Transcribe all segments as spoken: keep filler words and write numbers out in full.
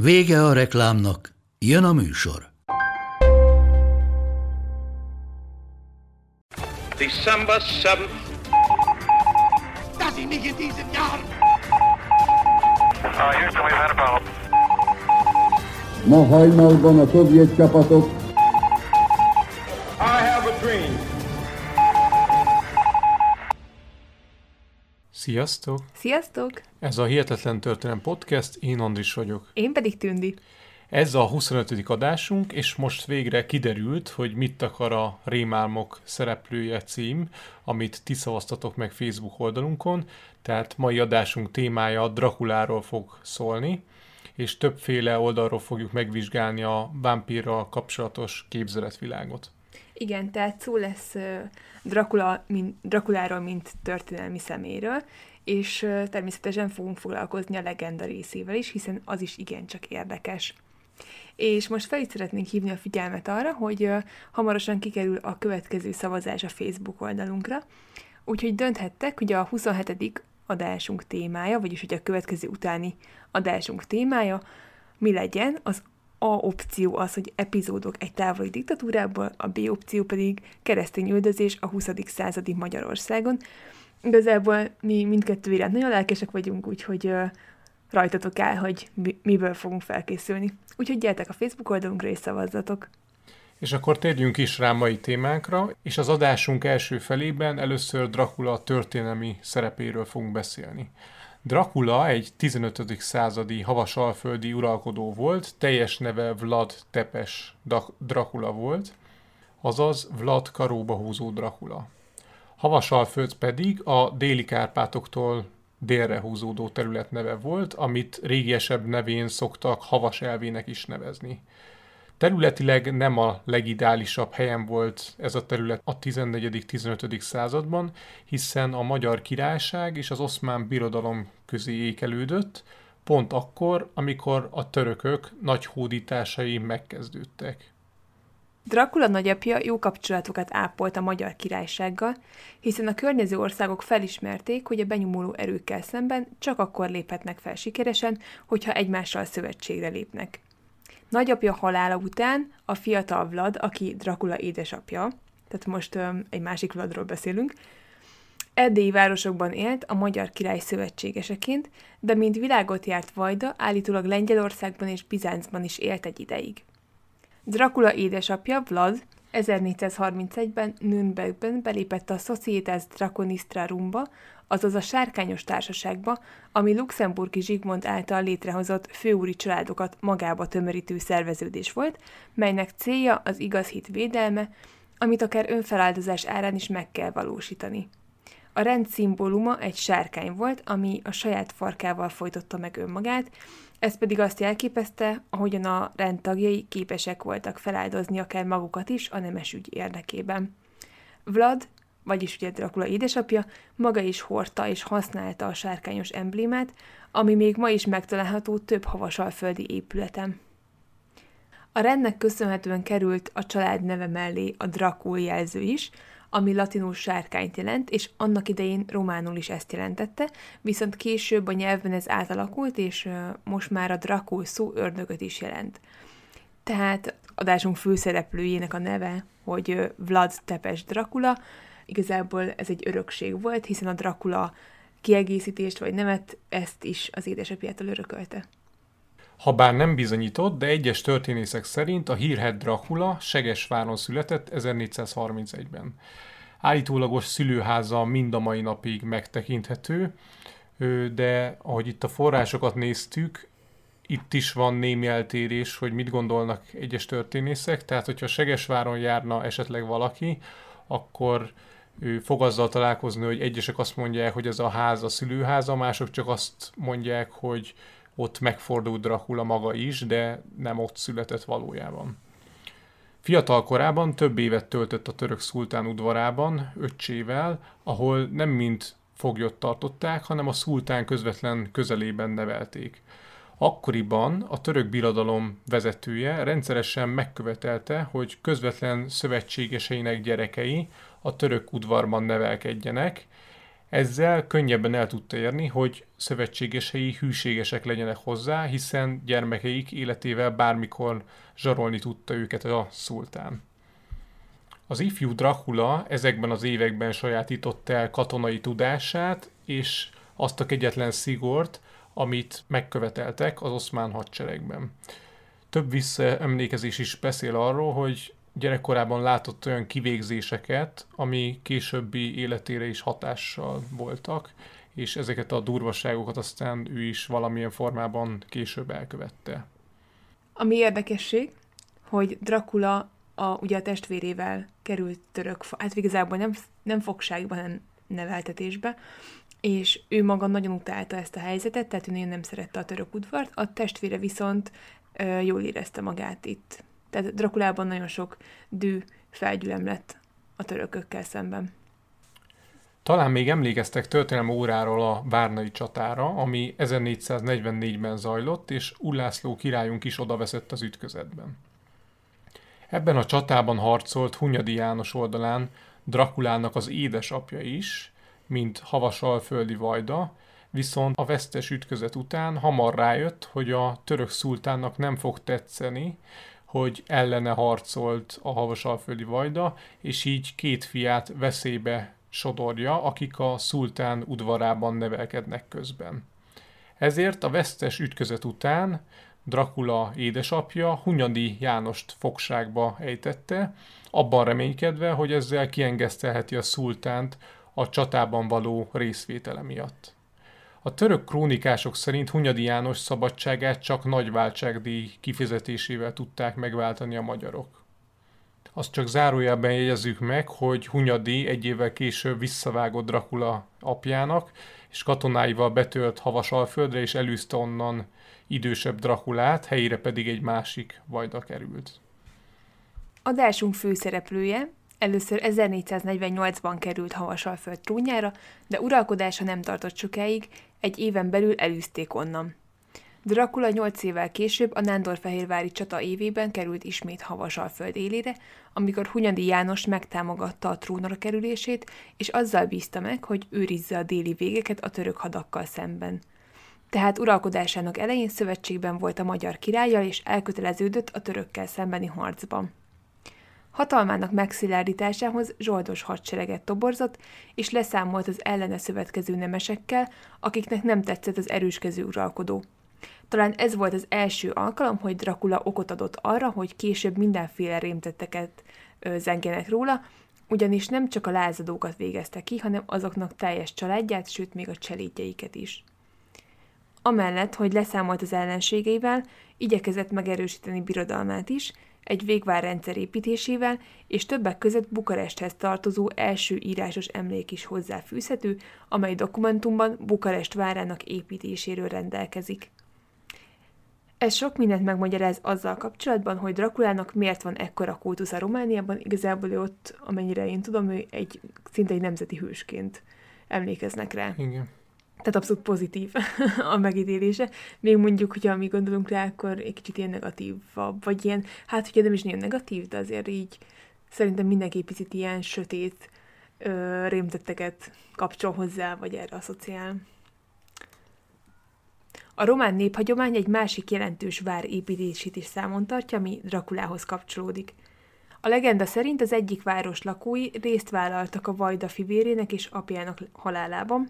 Vége a reklámnak, jön a műsor. December seventh. Das ist nicht in diesem Jahr. Ah, Houston, we've had a problem. Ma hajnalban a szovjet csapatok. I have a dream. Sziasztok! Sziasztok! Ez a Hihetetlen történet Podcast, én Andris vagyok. Én pedig Tündi. Ez a huszonötödik adásunk, és most végre kiderült, hogy mit akar a Rémálmok szereplője cím, amit ti szavaztatok meg Facebook oldalunkon, tehát mai adásunk témája Draculáról fog szólni, és többféle oldalról fogjuk megvizsgálni a vámpírral kapcsolatos képzeletvilágot. Igen, tehát szó lesz Dracula, mint, Draculáról, mint történelmi személyről, és természetesen fogunk foglalkozni a legenda részével is, hiszen az is igencsak érdekes. És most fel is szeretnénk hívni a figyelmet arra, hogy hamarosan kikerül a következő szavazás a Facebook oldalunkra, úgyhogy dönthettek, hogy a huszonhetedik adásunk témája, vagyis hogy a következő utáni adásunk témája mi legyen. Az A opció az, hogy epizódok egy távoli diktatúrából, a B opció pedig keresztény üldözés a huszadik századi Magyarországon. Igazából mi mindkettő iránt nagyon lelkesek vagyunk, úgyhogy rajtatok áll, hogy miből fogunk felkészülni. Úgyhogy gyertek a Facebook oldalunkra és szavazzatok! És akkor térjünk is rá mai témánkra, és az adásunk első felében először Dracula történelmi szerepéről fogunk beszélni. Dracula egy tizenötödik századi havasalföldi uralkodó volt, teljes neve Vlad Tepes Dracula volt, azaz Vlad karóba húzó Dracula. Havasalföld pedig a déli Kárpátoktól délre húzódó terület neve volt, amit régiesebb nevén szoktak Havas elvének is nevezni. Területileg nem a legideálisabb helyen volt ez a terület a tizennegyedik-tizenötödik században, hiszen a Magyar Királyság és az Oszmán Birodalom közé ékelődött, pont akkor, amikor a törökök nagy hódításai megkezdődtek. Dracula nagyapja jó kapcsolatokat ápolt a Magyar Királysággal, hiszen a környező országok felismerték, hogy a benyomuló erőkkel szemben csak akkor léphetnek fel sikeresen, hogyha egymással szövetségre lépnek. Nagyapja halála után a fiatal Vlad, aki Dracula édesapja, tehát most öm, egy másik Vladról beszélünk, erdélyi városokban élt a Magyar Király szövetségeseként, de mint világot járt vajda, állítólag Lengyelországban és Bizáncban is élt egy ideig. Dracula édesapja, Vlad, ezernégyszázharmincegyben Nürnbergben belépett a Societas Draconistrarumba, azaz a Sárkányos Társaságba, ami Luxemburgi Zsigmond által létrehozott főúri családokat magába tömörítő szerveződés volt, melynek célja az igaz hit védelme, amit akár önfeláldozás árán is meg kell valósítani. A rend szimbóluma egy sárkány volt, ami a saját farkával fojtotta meg önmagát, ez pedig azt jelképezte, ahogyan a rend tagjai képesek voltak feláldozni akár magukat is a nemes ügy érdekében. Vlad, vagyis ugye Dracula édesapja, maga is hordta és használta a sárkányos emblémát, ami még ma is megtalálható több havasalföldi épületen. A rendnek köszönhetően került a család neve mellé a Dracul jelző is, ami latinul sárkányt jelent, és annak idején románul is ezt jelentette, viszont később a nyelvben ez átalakult, és most már a Dracul szó ördögöt is jelent. Tehát adásunk főszereplőjének a neve, hogy Vlad Tepes Dracula, igazából ez egy örökség volt, hiszen a Dracula kiegészítést vagy nemet, ezt is az édesapjától örökölte. Habár nem bizonyított, de egyes történészek szerint a hírhedt Dracula Segesváron született ezernégyszázharmincegyben. Állítólagos szülőháza mind a mai napig megtekinthető, de ahogy itt a forrásokat néztük, itt is van némi eltérés, hogy mit gondolnak egyes történészek, tehát hogyha Segesváron járna esetleg valaki, akkor ő fog azzal találkozni, hogy egyesek azt mondják, hogy ez a ház a szülőháza, mások csak azt mondják, hogy ott megfordult Dracula maga is, de nem ott született valójában. Fiatal korában több évet töltött a török szultán udvarában, öccsével, ahol nem mint foglyot tartották, hanem a szultán közvetlen közelében nevelték. Akkoriban a török birodalom vezetője rendszeresen megkövetelte, hogy közvetlen szövetségeseinek gyerekei a török udvarban nevelkedjenek, ezzel könnyebben el tudta érni, hogy szövetségesei hűségesek legyenek hozzá, hiszen gyermekeik életével bármikor zsarolni tudta őket a szultán. Az ifjú Dracula ezekben az években sajátította el katonai tudását, és azt a kegyetlen szigort, amit megköveteltek az oszmán hadseregben. Több visszaemlékezés is beszél arról, hogy gyerekkorában látott olyan kivégzéseket, ami későbbi életére is hatással voltak, és ezeket a durvaságokat aztán ő is valamilyen formában később elkövette. Ami érdekesség, hogy Dracula a, ugye a testvérével került török, hát igazából nem, nem fogságba, hanem neveltetésbe, és ő maga nagyon utálta ezt a helyzetet, tehát ő nem szerette a török udvart, a testvére viszont ö, jól érezte magát itt. Tehát Draculában nagyon sok dű felgyülem lett a törökökkel szemben. Talán még emlékeztek történelmi óráról a várnai csatára, ami ezernégyszáznegyvennégyben zajlott, és Ulászló királyunk is odaveszett az ütközetben. Ebben a csatában harcolt Hunyadi János oldalán Draculának az édesapja is, mint havasalföldi vajda, viszont a vesztes ütközet után hamar rájött, hogy a török szultánnak nem fog tetszeni, hogy ellene harcolt a havasalföldi vajda, és így két fiát veszélybe sodorja, akik a szultán udvarában nevelkednek közben. Ezért a vesztes ütközet után Dracula édesapja Hunyadi Jánost fogságba ejtette, abban reménykedve, hogy ezzel kiengesztelheti a szultánt a csatában való részvétele miatt. A török krónikások szerint Hunyadi János szabadságát csak nagy váltságdíj kifizetésével tudták megváltani a magyarok. Azt csak zárójelben jegyezzük meg, hogy Hunyadi egy évvel később visszavágott Dracula apjának, és katonáival betört Havasalföldre, és elűzte onnan idősebb Draculát, helyére pedig egy másik vajda került. Adásunk főszereplője először ezernégyszáznegyvennyolcban került Havasalföld trónjára, de uralkodása nem tartott sokáig, egy éven belül elűzték onnan. Dracula nyolc évvel később a nándorfehérvári csata évében került ismét Havasalföld élére, amikor Hunyadi János megtámogatta a trónra kerülését, és azzal bízta meg, hogy őrizze a déli végeket a török hadakkal szemben. Tehát uralkodásának elején szövetségben volt a magyar királlyal, és elköteleződött a törökkel szembeni harcban. Hatalmának megszilárdításához zsoldos hadsereget toborzott, és leszámolt az ellene szövetkező nemesekkel, akiknek nem tetszett az erőskező uralkodó. Talán ez volt az első alkalom, hogy Dracula okot adott arra, hogy később mindenféle rémtetteket zengenek róla, ugyanis nem csak a lázadókat végezte ki, hanem azoknak teljes családját, sőt még a cselédjeiket is. Amellett, hogy leszámolt az ellenségeivel, igyekezett megerősíteni birodalmát is, egy végvárrendszer építésével, és többek között Bukaresthez tartozó első írásos emlék is hozzáfűzhető, amely dokumentumban Bukarest várának építéséről rendelkezik. Ez sok mindent megmagyaráz azzal kapcsolatban, hogy Draculának miért van ekkora kultusza Romániában, igazából ott, amennyire én tudom, ő egy, szinte egy nemzeti hősként emlékeznek rá. Igen. Tehát abszolút pozitív a megítélése. Még mondjuk, hogyha mi gondolunk rá, akkor egy kicsit ilyen negatívabb, vagy ilyen, hát ugye nem is nagyon negatív, de azért így szerintem mindenki picit ilyen sötét ö, rémtetteket kapcsol hozzá, vagy erre asszociál. A román néphagyomány egy másik jelentős vár építését is számon tartja, ami Draculához kapcsolódik. A legenda szerint az egyik város lakói részt vállaltak a vajda fivérének és apjának halálában,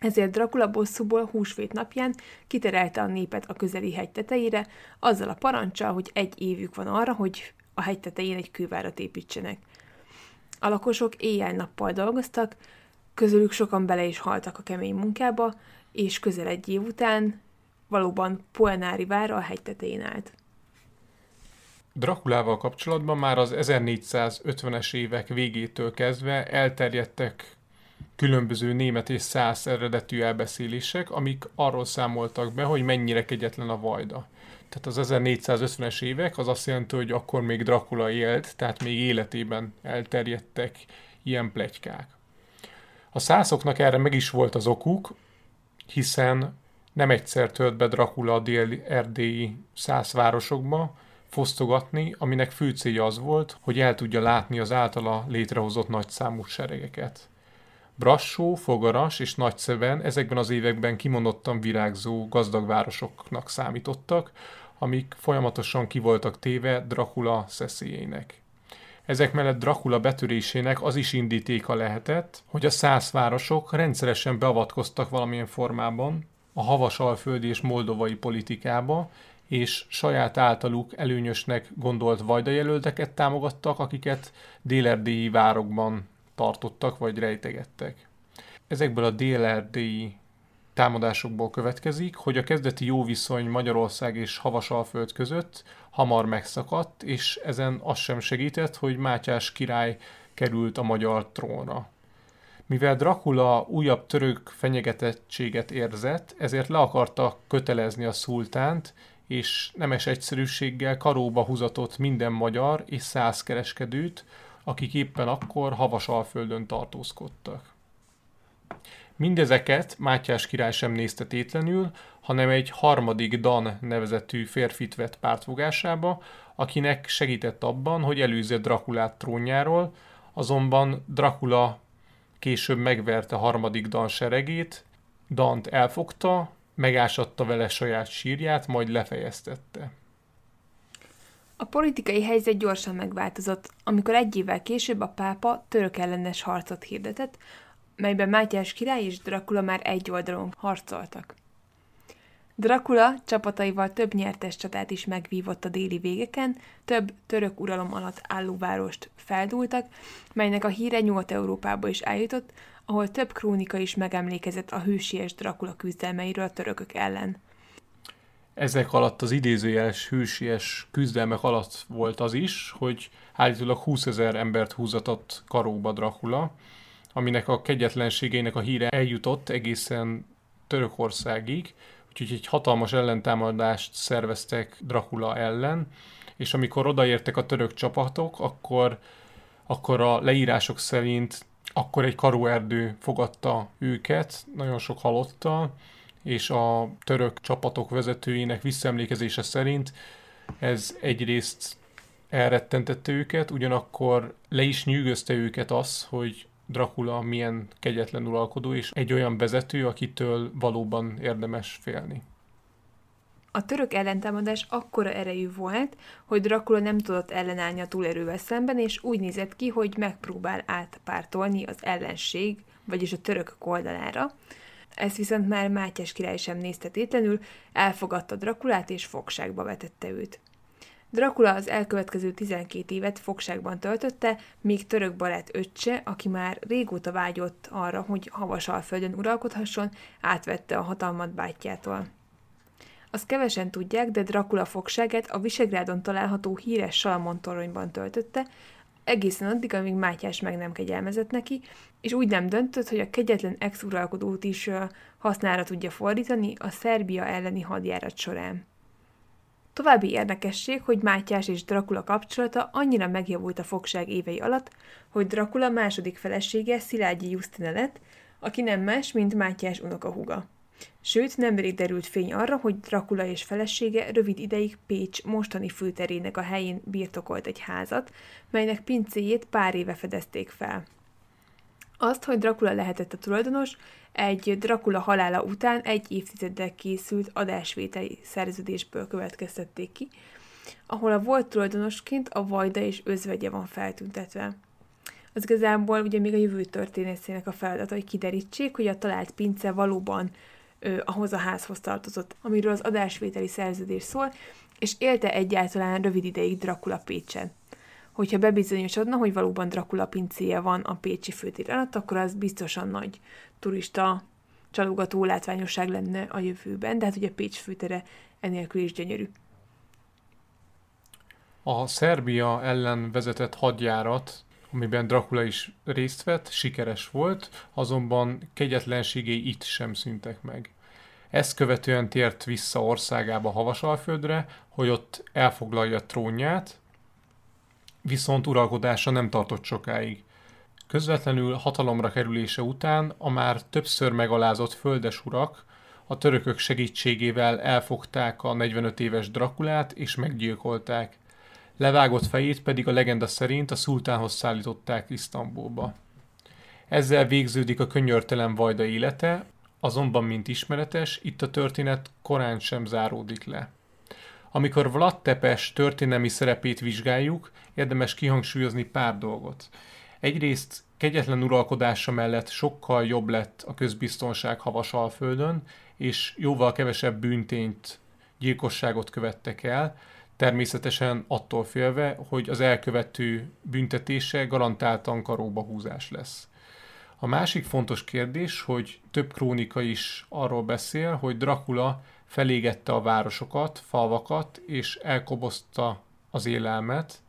ezért Dracula bosszúból húsvét napján kiterelte a népet a közeli hegy tetejére, azzal a parancsal, hogy egy évük van arra, hogy a hegy tetején egy kővárat építsenek. A lakosok éjjel-nappal dolgoztak, közülük sokan bele is haltak a kemény munkába, és közel egy év után valóban Poenári vár a hegy tetején állt. Draculával kapcsolatban már az ezernégyszázötvenes évek végétől kezdve elterjedtek különböző német és szász eredetű elbeszélések, amik arról számoltak be, hogy mennyire kegyetlen a vajda. Tehát az ezernégyszázötvenes évek az azt jelenti, hogy akkor még Dracula élt, tehát még életében elterjedtek ilyen pletykák. A szászoknak erre meg is volt az okuk, hiszen nem egyszer tölt be Dracula a dél-erdélyi szászvárosokba fosztogatni, aminek fő célja az volt, hogy el tudja látni az általa létrehozott nagyszámú seregeket. Brassó, Fogaras és Nagyszeben ezekben az években kimondottan virágzó gazdag városoknak számítottak, amik folyamatosan ki voltak téve Dracula szeszélyének. Ezek mellett Dracula betörésének az is indítéka lehetett, hogy a szászvárosok rendszeresen beavatkoztak valamilyen formában a havasalföldi és moldovai politikába, és saját általuk előnyösnek gondolt vajdajelölteket támogattak, akiket dél-erdélyi várokban tartottak vagy rejtegettek. Ezekből a dél-erdélyi támadásokból következik, hogy a kezdeti jó viszony Magyarország és Havasalföld között hamar megszakadt, és ezen az sem segített, hogy Mátyás király került a magyar trónra. Mivel Dracula újabb török fenyegetettséget érzett, ezért le akarta kötelezni a szultánt, és nemes egyszerűséggel karóba húzatott minden magyar és szász kereskedőt, akik éppen akkor Havasalföldön tartózkodtak. Mindezeket Mátyás király sem nézte tétlenül, hanem egy harmadik Dan nevezetű férfit vett pártfogásába, akinek segített abban, hogy előzze Draculát trónjáról, azonban Dracula később megverte harmadik Dan seregét, Dant elfogta, megásatta vele saját sírját, majd lefejeztette. A politikai helyzet gyorsan megváltozott, amikor egy évvel később a pápa török ellenes harcot hirdetett, melyben Mátyás király és Dracula már egy oldalon harcoltak. Dracula csapataival több nyertes csatát is megvívott a déli végeken, több török uralom alatt álló várost feldúltak, melynek a híre Nyugat-Európába is eljutott, ahol több krónika is megemlékezett a hősies Dracula küzdelmeiről a törökök ellen. Ezek alatt az idézőjeles hősies küzdelmek alatt volt az is, hogy állítólag húszezer embert húzatott karóba Dracula, aminek a kegyetlenségeinek a híre eljutott egészen Törökországig, úgyhogy egy hatalmas ellentámadást szerveztek Dracula ellen, és amikor odaértek a török csapatok, akkor, akkor a leírások szerint akkor egy karóerdő fogadta őket, nagyon sok halottal, és a török csapatok vezetőinek visszaemlékezése szerint ez egyrészt elrettentette őket, ugyanakkor le is nyűgözte őket az, hogy Dracula milyen kegyetlen uralkodó, és egy olyan vezető, akitől valóban érdemes félni. A török ellentámadás akkora erejű volt, hogy Dracula nem tudott ellenállni a túlerővel szemben, és úgy nézett ki, hogy megpróbál átpártolni az ellenség, vagyis a török oldalára. Ezt viszont már Mátyás király sem nézte tétlenül, elfogadta Draculát és fogságba vetette őt. Dracula az elkövetkező tizenkét évet fogságban töltötte, míg török barát öccse, aki már régóta vágyott arra, hogy Havasalföldön uralkodhasson, átvette a hatalmat bátyjától. Azt kevesen tudják, de Dracula fogságát a Visegrádon található híres Salamon toronyban töltötte, egészen addig, amíg Mátyás meg nem kegyelmezett neki, és úgy nem döntött, hogy a kegyetlen ex-uralkodót is hasznára tudja fordítani a Szerbia elleni hadjárat során. További érdekesség, hogy Mátyás és Dracula kapcsolata annyira megjavult a fogság évei alatt, hogy Dracula második felesége Szilágyi Justine lett, aki nem más, mint Mátyás unokahúga. Sőt, nemrég derült fény arra, hogy Dracula és felesége rövid ideig Pécs mostani főterének a helyén birtokolt egy házat, melynek pincéjét pár éve fedezték fel. Azt, hogy Dracula lehetett a tulajdonos, egy Dracula halála után egy évtizeddel készült adásvételi szerződésből következtették ki, ahol a volt tulajdonosként a vajda és özvegye van feltüntetve. Az igazából ugye még a jövő történészének a feladata, hogy kiderítsék, hogy a talált pince valóban ő, ahhoz a házhoz tartozott, amiről az adásvételi szerződés szól, és élte egyáltalán rövid ideig Dracula Pécsen. Hogyha bebizonyosodna, hogy valóban Dracula pincéje van a pécsi főtér alatt, akkor az biztosan nagy turista csalogató látványosság lenne a jövőben, de hát ugye Pécs főtere enélkül is gyönyörű. A Szerbia ellen vezetett hadjárat amiben Dracula is részt vett, sikeres volt, azonban kegyetlenségei itt sem szűntek meg. Ezt követően tért vissza országába Havasalföldre, hogy ott elfoglalja a trónját, viszont uralkodása nem tartott sokáig. Közvetlenül hatalomra kerülése után a már többször megalázott földes urak a törökök segítségével elfogták a negyvenöt éves Drakulát és meggyilkolták. Levágott fejét pedig a legenda szerint a szultánhoz szállították Isztambulba. Ezzel végződik a könyörtelen vajda élete, azonban, mint ismeretes, itt a történet korán sem záródik le. Amikor Vlad Tepes történelmi szerepét vizsgáljuk, érdemes kihangsúlyozni pár dolgot. Egyrészt kegyetlen uralkodása mellett sokkal jobb lett a közbiztonság Havasalföldön, és jóval kevesebb bűntényt, gyilkosságot követtek el, természetesen attól félve, hogy az elkövető büntetése garantáltan karóba húzás lesz. A másik fontos kérdés, hogy több krónika is arról beszél, hogy Dracula felégette a városokat, falvakat és elkobozta az élelmet.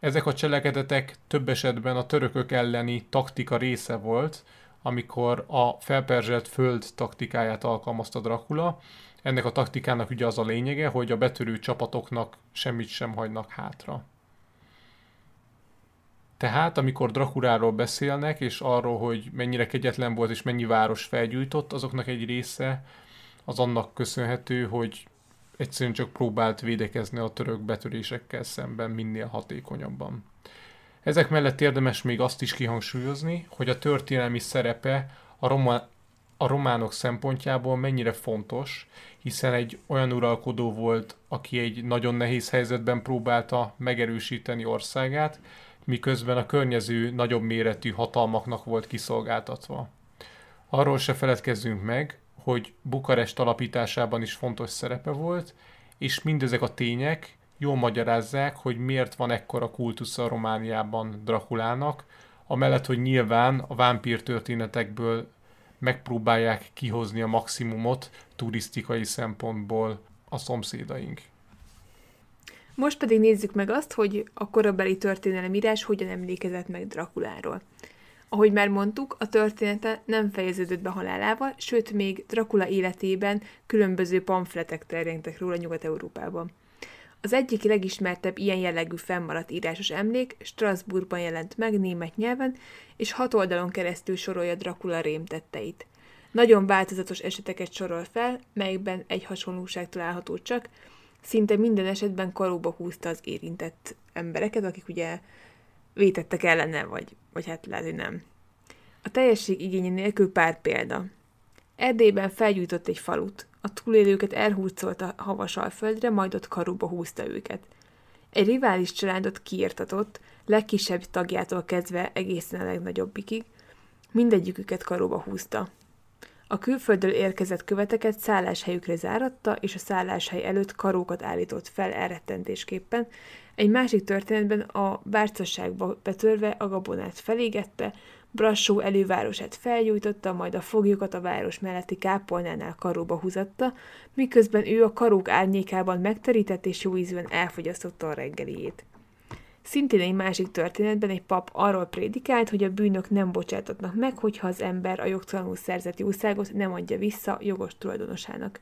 Ezek a cselekedetek több esetben a törökök elleni taktika része volt, amikor a felperzselt föld taktikáját alkalmazta Dracula. Ennek a taktikának ugye az a lényege, hogy a betörő csapatoknak semmit sem hagynak hátra. Tehát, amikor Draculáról beszélnek, és arról, hogy mennyire kegyetlen volt és mennyi város felgyújtott, azoknak egy része az annak köszönhető, hogy egyszerűen csak próbált védekezni a török betörésekkel szemben minél hatékonyabban. Ezek mellett érdemes még azt is kihangsúlyozni, hogy a történelmi szerepe a, roma, a románok szempontjából mennyire fontos, hiszen egy olyan uralkodó volt, aki egy nagyon nehéz helyzetben próbálta megerősíteni országát, miközben a környező, nagyobb méretű hatalmaknak volt kiszolgáltatva. Arról se feledkezzünk meg, hogy Bukarest alapításában is fontos szerepe volt, és mindezek a tények jól magyarázzák, hogy miért van ekkora kultusza Romániában Draculának, amellett, hogy nyilván a vámpír történetekből megpróbálják kihozni a maximumot turisztikai szempontból a szomszédaink. Most pedig nézzük meg azt, hogy a korabeli történelemírás hogyan emlékezett meg Draculáról. Ahogy már mondtuk, a története nem fejeződött be halálával, sőt még Dracula életében különböző pamfletek terjedtek róla Nyugat-Európában. Az egyik legismertebb ilyen jellegű fennmaradt írásos emlék Strasbourgban jelent meg német nyelven, és hat oldalon keresztül sorolja Dracula rémtetteit. Nagyon változatos eseteket sorol fel, melyekben egy hasonlóság található csak, szinte minden esetben karóba húzta az érintett embereket, akik ugye vétettek ellene, vagy, vagy hát lehet, hogy nem. A teljesség igénye nélkül pár példa. Erdélyben felgyújtott egy falut, a túlélőket elhurcolta Havasalföldre, majd ott karóba húzta őket. Egy rivális családot kiirtatott, legkisebb tagjától kezdve egészen a legnagyobbikig, mindegyiküket karóba húzta. A külföldről érkezett követeket szálláshelyükre záratta, és a szálláshely előtt karókat állított fel elrettentésképpen. Egy másik történetben a Barcaságba betörve a gabonát felégette, Brassó elővárosát felgyújtotta, majd a foglyokat a város melletti kápolnánál karóba húzatta, miközben ő a karók árnyékában megterített és jó ízűen elfogyasztotta a reggeliét. Szintén egy másik történetben egy pap arról prédikált, hogy a bűnök nem bocsátatnak meg, hogyha az ember a jogtalanul szerzett jószágot nem adja vissza jogos tulajdonosának.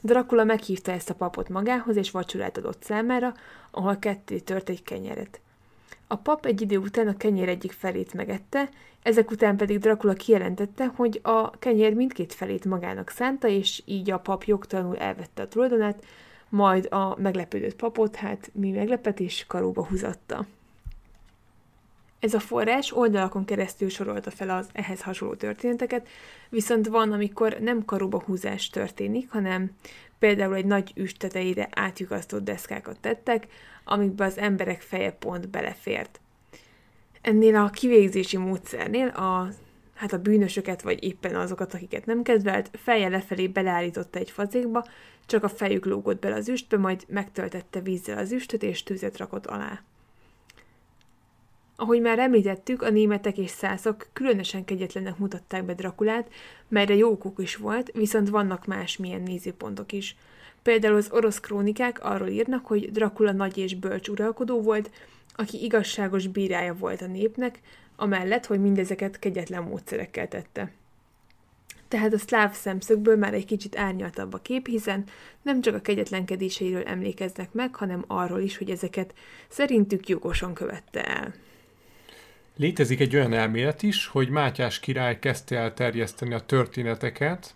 Dracula meghívta ezt a papot magához, és vacsorát adott számára, ahol ketté tört egy kenyeret. A pap egy idő után a kenyér egyik felét megette, ezek után pedig Dracula kijelentette, hogy a kenyér mindkét felét magának szánta, és így a pap jogtalanul elvette a tulajdonát, majd a meglepődött papot, hát mi meglepetés, karóba húzatta. Ez a forrás oldalakon keresztül sorolta fel az ehhez hasonló történeteket, viszont van, amikor nem karóba húzás történik, hanem például egy nagy üst tetejére átlyukasztott deszkákat tettek, amikbe az emberek feje pont belefért. Ennél a kivégzési módszernél a, hát a bűnösöket, vagy éppen azokat, akiket nem kedvelt, fejjel lefelé beleállította egy fazékba, csak a fejük lógott bele az üstbe, majd megtöltette vízzel az üstöt és tüzet rakott alá. Ahogy már említettük, a németek és szászok különösen kegyetlennek mutatták be Draculát, melyre jó okuk is volt, viszont vannak másmilyen nézőpontok is. Például az orosz krónikák arról írnak, hogy Dracula nagy és bölcs uralkodó volt, aki igazságos bírája volt a népnek, amellett, hogy mindezeket kegyetlen módszerekkel tette. Tehát a szláv szemszögből már egy kicsit árnyaltabb a kép, hiszen nem csak a kegyetlenkedéseiről emlékeznek meg, hanem arról is, hogy ezeket szerintük jogosan követte el. Létezik egy olyan elmélet is, hogy Mátyás király kezdte el terjeszteni a történeteket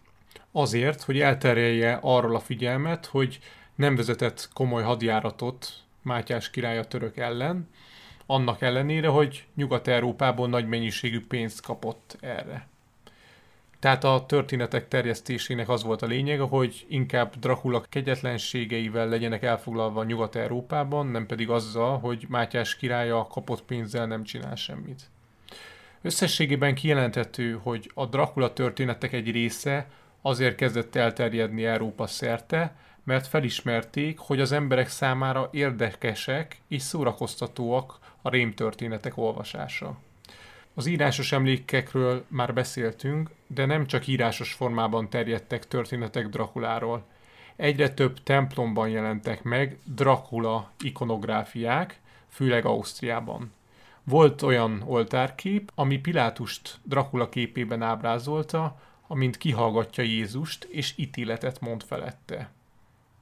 azért, hogy elterelje arról a figyelmet, hogy nem vezetett komoly hadjáratot Mátyás király a török ellen, annak ellenére, hogy Nyugat-Európából nagy mennyiségű pénzt kapott erre. Tehát a történetek terjesztésének az volt a lényege, hogy inkább Dracula kegyetlenségeivel legyenek elfoglalva Nyugat-Európában, nem pedig azzal, hogy Mátyás királya kapott pénzzel nem csinál semmit. Összességében kijelenthető, hogy a Dracula történetek egy része azért kezdett elterjedni Európa szerte, mert felismerték, hogy az emberek számára érdekesek és szórakoztatóak a rémtörténetek olvasása. Az írásos emlékekről már beszéltünk, de nem csak írásos formában terjedtek történetek Draculáról. Egyre több templomban jelentek meg Dracula ikonográfiák, főleg Ausztriában. Volt olyan oltárkép, ami Pilátust Dracula képében ábrázolta, amint kihallgatja Jézust és ítéletet mond felette.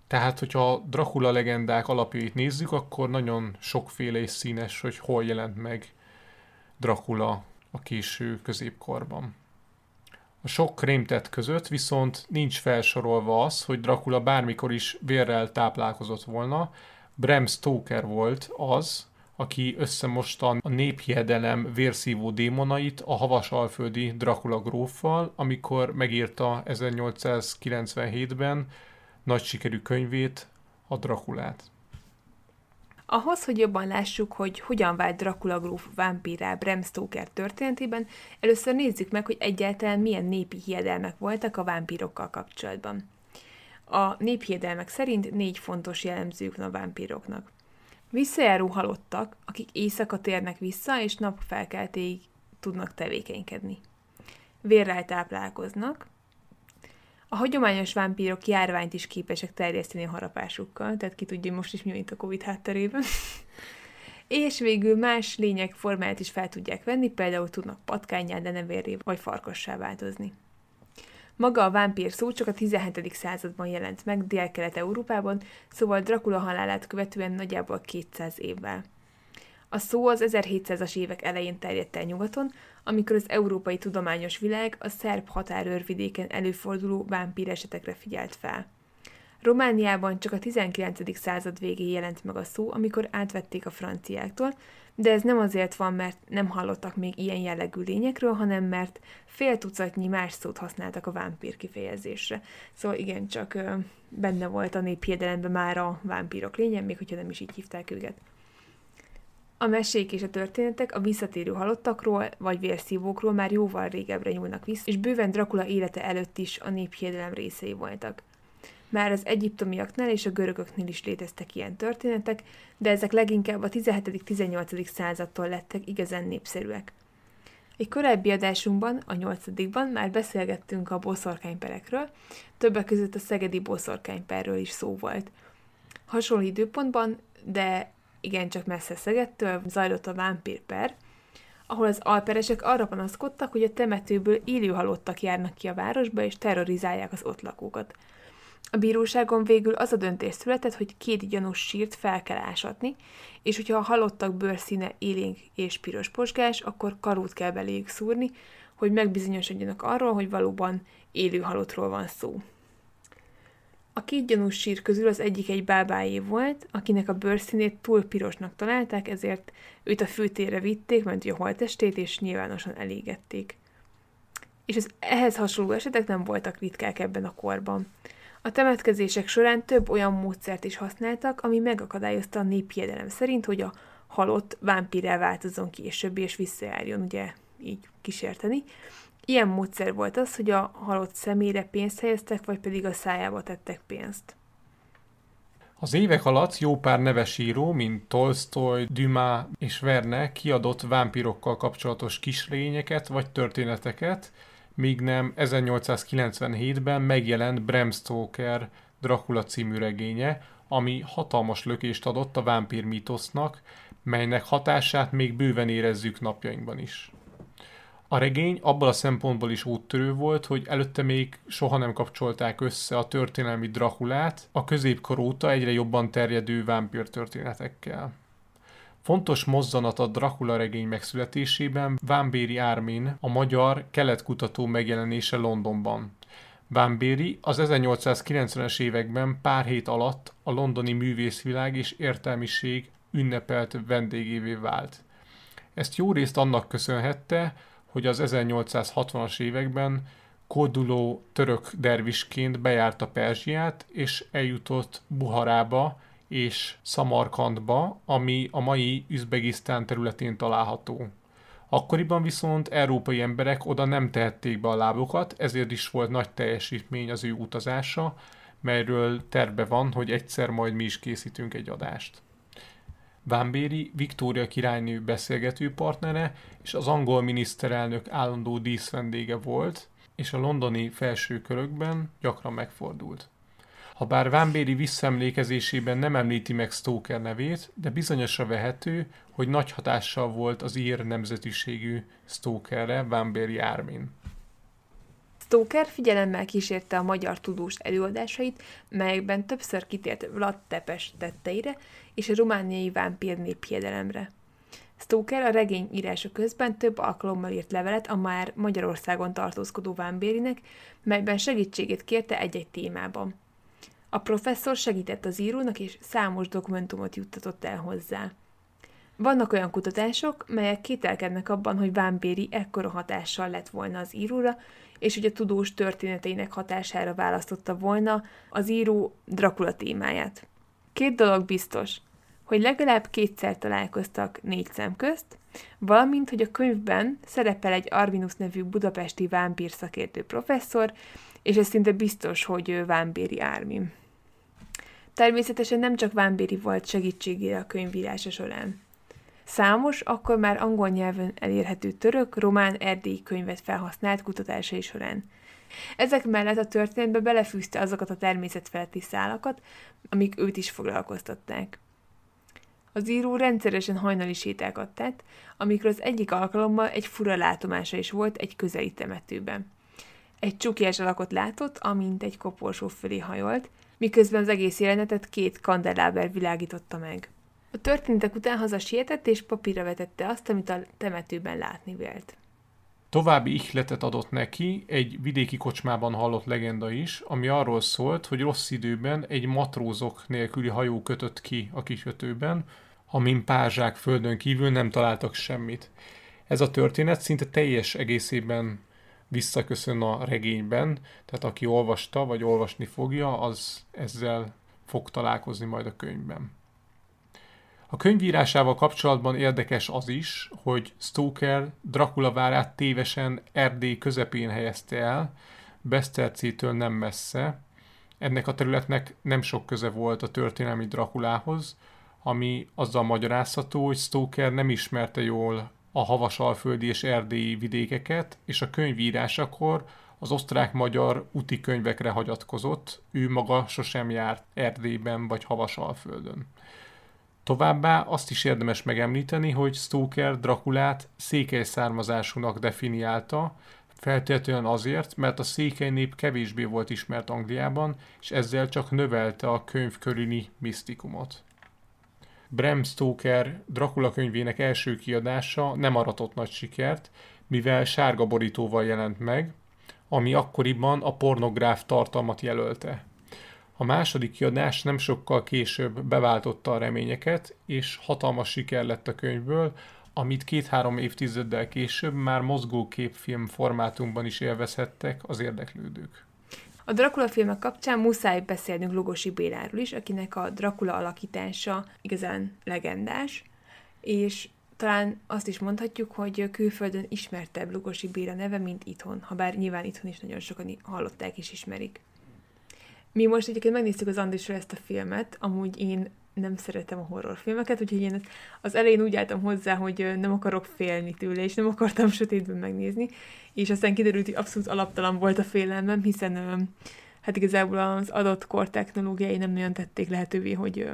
Tehát, hogyha a Dracula legendák alapjait nézzük, akkor nagyon sokféle és színes, hogy hol jelent meg Dracula a késő középkorban. A sok rémtett között viszont nincs felsorolva az, hogy Dracula bármikor is vérrel táplálkozott volna. Bram Stoker volt az, aki összemostan a néphiedelem vérszívó démonait a havasalföldi Dracula gróffal, amikor megírta ezernyolcszázkilencvenhétben nagy sikerű könyvét, a Draculát. Ahhoz, hogy jobban lássuk, hogy hogyan vált Dracula gróf vámpírrá Bram Stoker történetében, először nézzük meg, hogy egyáltalán milyen népi hiedelmek voltak a vámpírokkal kapcsolatban. A néphiedelmek szerint négy fontos jellemzők van a vámpíroknak. Visszajáró halottak, akik éjszaka térnek vissza, és nap felkeltéig tudnak tevékenykedni. Vérrel táplálkoznak. A hagyományos vámpírok járványt is képesek terjeszteni a harapásukkal, tehát ki tudja, most is mi van a Covid hátterében. És végül más lények formáját is fel tudják venni, például tudnak patkánnyá, denevérré vagy farkassá változni. Maga a vámpír szó csak a tizenhetedik században jelent meg Dél-Kelet-Európában, szóval Dracula halálát követően nagyjából kétszáz évvel. A szó az ezerhétszázas évek elején terjedt el nyugaton, amikor az európai tudományos világ a szerb határőrvidéken előforduló vámpír esetekre figyelt fel. Romániában csak a tizenkilencedik század végén jelent meg a szó, amikor átvették a franciáktól, de ez nem azért van, mert nem hallottak még ilyen jellegű lényekről, hanem mert fél tucatnyi más szót használtak a vámpír kifejezésre. Szóval igen, csak benne volt a néphiedelemben már a vámpírok lénye, még hogyha nem is így hívták őket. A mesék és a történetek a visszatérő halottakról vagy vérszívókról már jóval régebbre nyúlnak vissza, és bőven Dracula élete előtt is a néphiedelem részei voltak. Már az egyiptomiaknál és a görögöknél is léteztek ilyen történetek, de ezek leginkább a tizenhetedik-tizennyolcadik századtól lettek igazán népszerűek. Egy korábbi adásunkban, a nyolcadikban már beszélgettünk a boszorkányperekről, többek között a szegedi boszorkányperről is szó volt. Hasonló időpontban, de igencsak messze Szegedtől zajlott a vámpírper, ahol az alperesek arra panaszkodtak, hogy a temetőből élő halottak járnak ki a városba, és terrorizálják az ott lakókat. A bíróságon végül az a döntés született, hogy két gyanús sírt fel kell ásatni, és hogyha a halottak bőrszíne élénk és piros posgás, akkor karót kell beléjük szúrni, hogy megbizonyosodjanak arról, hogy valóban élő halottról van szó. A két gyanús sír közül az egyik egy bábájé volt, akinek a bőrszínét túl pirosnak találták, ezért őt a főtérre vitték, mert a holttestét, és nyilvánosan elégették. És az ehhez hasonló esetek nem voltak ritkák ebben a korban. A temetkezések során több olyan módszert is használtak, ami megakadályozta a néphiedelem szerint, hogy a halott vámpírrá változzon később, és visszajárjon, ugye így kísérteni. Ilyen módszer volt az, hogy a halott személyre pénzt helyeztek, vagy pedig a szájába tettek pénzt. Az évek alatt jó pár neves író, mint Tolstoy, Dumas és Verne kiadott vámpírokkal kapcsolatos kisregényeket vagy történeteket, míg nem ezernyolcszázkilencvenhétben megjelent Bram Stoker Dracula című regénye, ami hatalmas lökést adott a vámpír mítosznak, melynek hatását még bőven érezzük napjainkban is. A regény abban a szempontból is úttörő volt, hogy előtte még soha nem kapcsolták össze a történelmi Draculát a középkor óta egyre jobban terjedő vámpírtörténetekkel. Fontos mozzanat a Dracula regény megszületésében Vámbéry Ármin, a magyar keletkutató megjelenése Londonban. Vámbéry az ezernyolcszázkilencvenes években pár hét alatt a londoni művészvilág és értelmiség ünnepelt vendégévé vált. Ezt jó részt annak köszönhette, hogy az ezernyolcszázhatvanas években kóduló török dervisként bejárta Perzsiát, és eljutott Buharába és Szamarkandba, ami a mai Üzbegisztán területén található. Akkoriban viszont európai emberek oda nem tehették be a lábukat, ezért is volt nagy teljesítmény az ő utazása, melyről terve van, hogy egyszer majd mi is készítünk egy adást. Vámbéry Viktória királynő beszélgető partnere és az angol miniszterelnök állandó díszvendége volt, és a londoni felső körökben gyakran megfordult. Habár Vámbéry visszaemlékezésében nem említi meg Stoker nevét, de bizonyosra vehető, hogy nagy hatással volt az ír nemzetiségű Stokerre Vámbéry Ármin. Stoker figyelemmel kísérte a magyar tudós előadásait, melyekben többször kitért Vlad Tepes tetteire és a romániai vámpír néphiedelemre. Stoker a regény írása közben több alkalommal írt levelet a már Magyarországon tartózkodó Vámbérinek, melyben segítségét kérte egy-egy témában. A professzor segített az írónak, és számos dokumentumot juttatott el hozzá. Vannak olyan kutatások, melyek kételkednek abban, hogy Vámbéry ekkora hatással lett volna az íróra, és hogy a tudós történeteinek hatására választotta volna az író Dracula témáját. Két dolog biztos, hogy legalább kétszer találkoztak négy szem közt, valamint, hogy a könyvben szerepel egy Arvinus nevű budapesti vámpír szakértő professzor, és ez szinte biztos, hogy ő Vámbéry Ármin. Természetesen nem csak Vámbéry volt segítségére a könyvírása során. Számos, akkor már angol nyelven elérhető török, román, erdélyi könyvet felhasznált kutatásai során. Ezek mellett a történetbe belefűzte azokat a természetfeletti szálakat, amik őt is foglalkoztatták. Az író rendszeresen hajnali sétákat tett, amikor az egyik alkalommal egy fura látomása is volt egy közeli temetőben. Egy csukjás alakot látott, amint egy koporsó fölé hajolt, miközben az egész jelenetet két kandeláber világította meg. A történetek után hazasietett és papírra vetette azt, amit a temetőben látni vélt. További ihletet adott neki egy vidéki kocsmában hallott legenda is, ami arról szólt, hogy rossz időben egy matrózok nélküli hajó kötött ki a kikötőben, amin pázsák földön kívül nem találtak semmit. Ez a történet szinte teljes egészében visszaköszön a regényben, tehát aki olvasta vagy olvasni fogja, az ezzel fog találkozni majd a könyvben. A könyvírásával kapcsolatban érdekes az is, hogy Stoker Dracula várát tévesen Erdély közepén helyezte el, Besztercétől nem messze. Ennek a területnek nem sok köze volt a történelmi Draculához, ami azzal magyarázható, hogy Stoker nem ismerte jól a havasalföldi és erdélyi vidékeket, és a könyvírásakor az osztrák-magyar úti könyvekre hagyatkozott, ő maga sosem járt Erdélyben vagy Havasalföldön. Továbbá azt is érdemes megemlíteni, hogy Stoker Draculát székely származásúnak definiálta, feltétlenül azért, mert a székely nép kevésbé volt ismert Angliában, és ezzel csak növelte a könyv körüli misztikumot. Bram Stoker Dracula könyvének első kiadása nem aratott nagy sikert, mivel sárga borítóval jelent meg, ami akkoriban a pornográf tartalmat jelölte. A második kiadás nem sokkal később beváltotta a reményeket, és hatalmas siker lett a könyvből, amit két-három évtizeddel később már mozgóképfilm formátumban is élvezhettek az érdeklődők. A Dracula filmek kapcsán muszáj beszélnünk Lugosi Béláról is, akinek a Dracula alakítása igazán legendás, és talán azt is mondhatjuk, hogy külföldön ismertebb Lugosi Béla neve, mint itthon, habár nyilván itthon is nagyon sokan hallották és ismerik. Mi most egyébként megnéztük az Andrisról ezt a filmet, amúgy én nem szeretem a horrorfilmeket, úgyhogy én az elején úgy álltam hozzá, hogy nem akarok félni tőle, és nem akartam sötétben megnézni, és aztán kiderült, hogy abszolút alaptalan volt a félelmem, hiszen hát igazából az adott kor technológiái nem nagyon tették lehetővé, hogy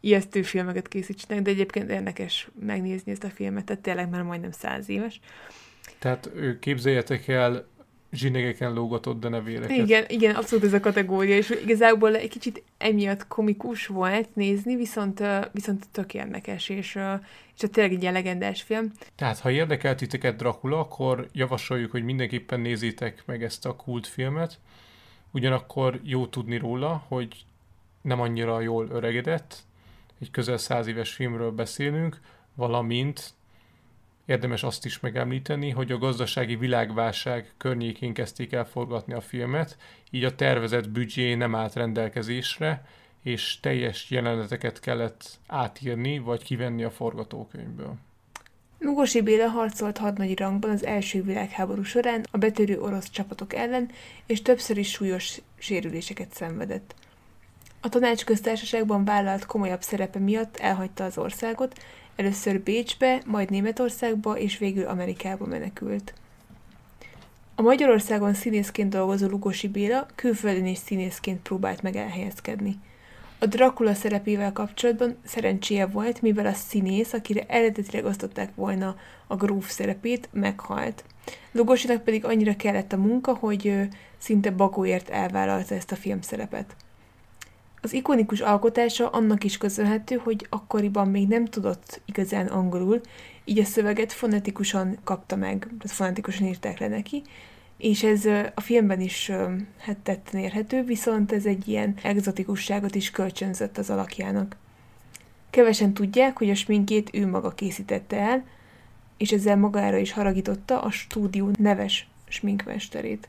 ijesztő filmeket készítsenek, de egyébként érdekes megnézni ezt a filmet, tehát tényleg már majdnem száz éves. Tehát képzeljetek el zsinegeken lógatott denevéreket. Igen, igen, abszolút ez a kategória, és igazából egy kicsit emiatt komikus volt nézni, viszont, viszont tök érdekes, és, és tényleg egy ilyen legendás film. Tehát, ha érdekel titeket Dracula, akkor javasoljuk, hogy mindenképpen nézzétek meg ezt a kultfilmet, ugyanakkor jó tudni róla, hogy nem annyira jól öregedett, egy közel száz éves filmről beszélünk, valamint érdemes azt is megemlíteni, hogy a gazdasági világválság környékén kezdték el forgatni a filmet, így a tervezett büdzsé nem állt rendelkezésre, és teljes jeleneteket kellett átírni, vagy kivenni a forgatókönyvből. Lugosi Béla harcolt hadnagy rangban az első világháború során a betörő orosz csapatok ellen, és többször is súlyos sérüléseket szenvedett. A tanácsköztársaságban vállalt komolyabb szerepe miatt elhagyta az országot, először Bécsbe, majd Németországba és végül Amerikába menekült. A Magyarországon színészként dolgozó Lugosi Béla külföldön is színészként próbált meg elhelyezkedni. A Dracula szerepével kapcsolatban szerencséje volt, mivel a színész, akire eredetileg osztották volna a gróf szerepét, meghalt. Lugosinak pedig annyira kellett a munka, hogy szinte bagóért elvállalta ezt a filmszerepet. Az ikonikus alkotása annak is köszönhető, hogy akkoriban még nem tudott igazán angolul, így a szöveget fonetikusan kapta meg, tehát fonetikusan írták le neki, és ez a filmben is hát tetten érhető, viszont ez egy ilyen egzotikusságot is kölcsönzött az alakjának. Kevesen tudják, hogy a sminkjét ő maga készítette el, és ezzel magára is haragította a stúdió neves sminkmesterét.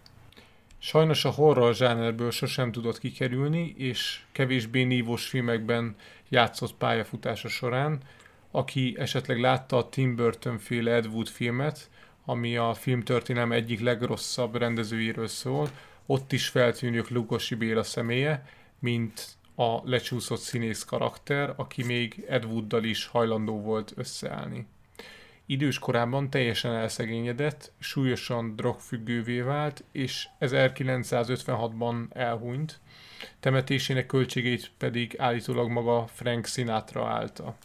Sajnos a horror zsánerből sosem tudott kikerülni, és kevésbé nívós filmekben játszott pályafutása során. Aki esetleg látta a Tim Burton-féle Ed Wood filmet, ami a filmtörténelem egyik legrosszabb rendezőjéről szól, ott is feltűnjük Lugosi Béla személye, mint a lecsúszott színész karakter, aki még Ed Wooddal is hajlandó volt összeállni. Idős korában teljesen elszegényedett, súlyosan drogfüggővé vált, és ezerkilencszázötvenhatban elhunyt, temetésének költségét pedig állítólag maga Frank Sinatra állta.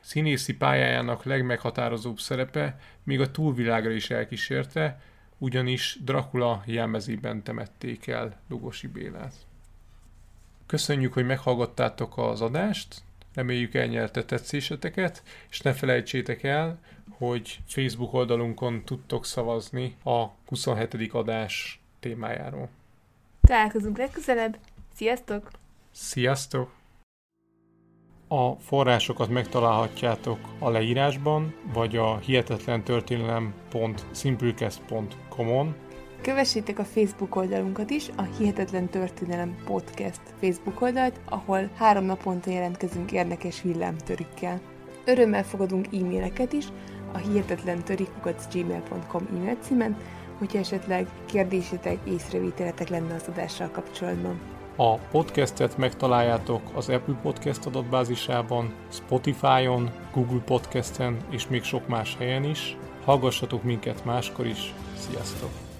Színészi pályájának legmeghatározóbb szerepe még a túlvilágra is elkísérte, ugyanis Dracula jelmezében temették el Lugosi Bélát. Köszönjük, hogy meghallgattátok az adást! Reméljük elnyerte tetszéseteket, és ne felejtsétek el, hogy Facebook oldalunkon tudtok szavazni a huszonhetedik adás témájáról. Találkozunk legközelebb! Sziasztok! Sziasztok! A forrásokat megtalálhatjátok a leírásban, vagy a hihetetlentörténelem pont simplecast pont com-on. Kövessétek a Facebook oldalunkat is, a Hihetetlen Történelem Podcast Facebook oldalt, ahol három naponta jelentkezünk érdekes villámtörikkel. Örömmel fogadunk e-maileket is, a hihetetlentörikukat gmail pont com e-mail címen, hogyha esetleg kérdésétek, észrevételetek lenne az adással kapcsolatban. A podcastet megtaláljátok az Apple Podcast adatbázisában, Spotify-on, Google Podcasten és még sok más helyen is. Hallgassatok minket máskor is. Sziasztok!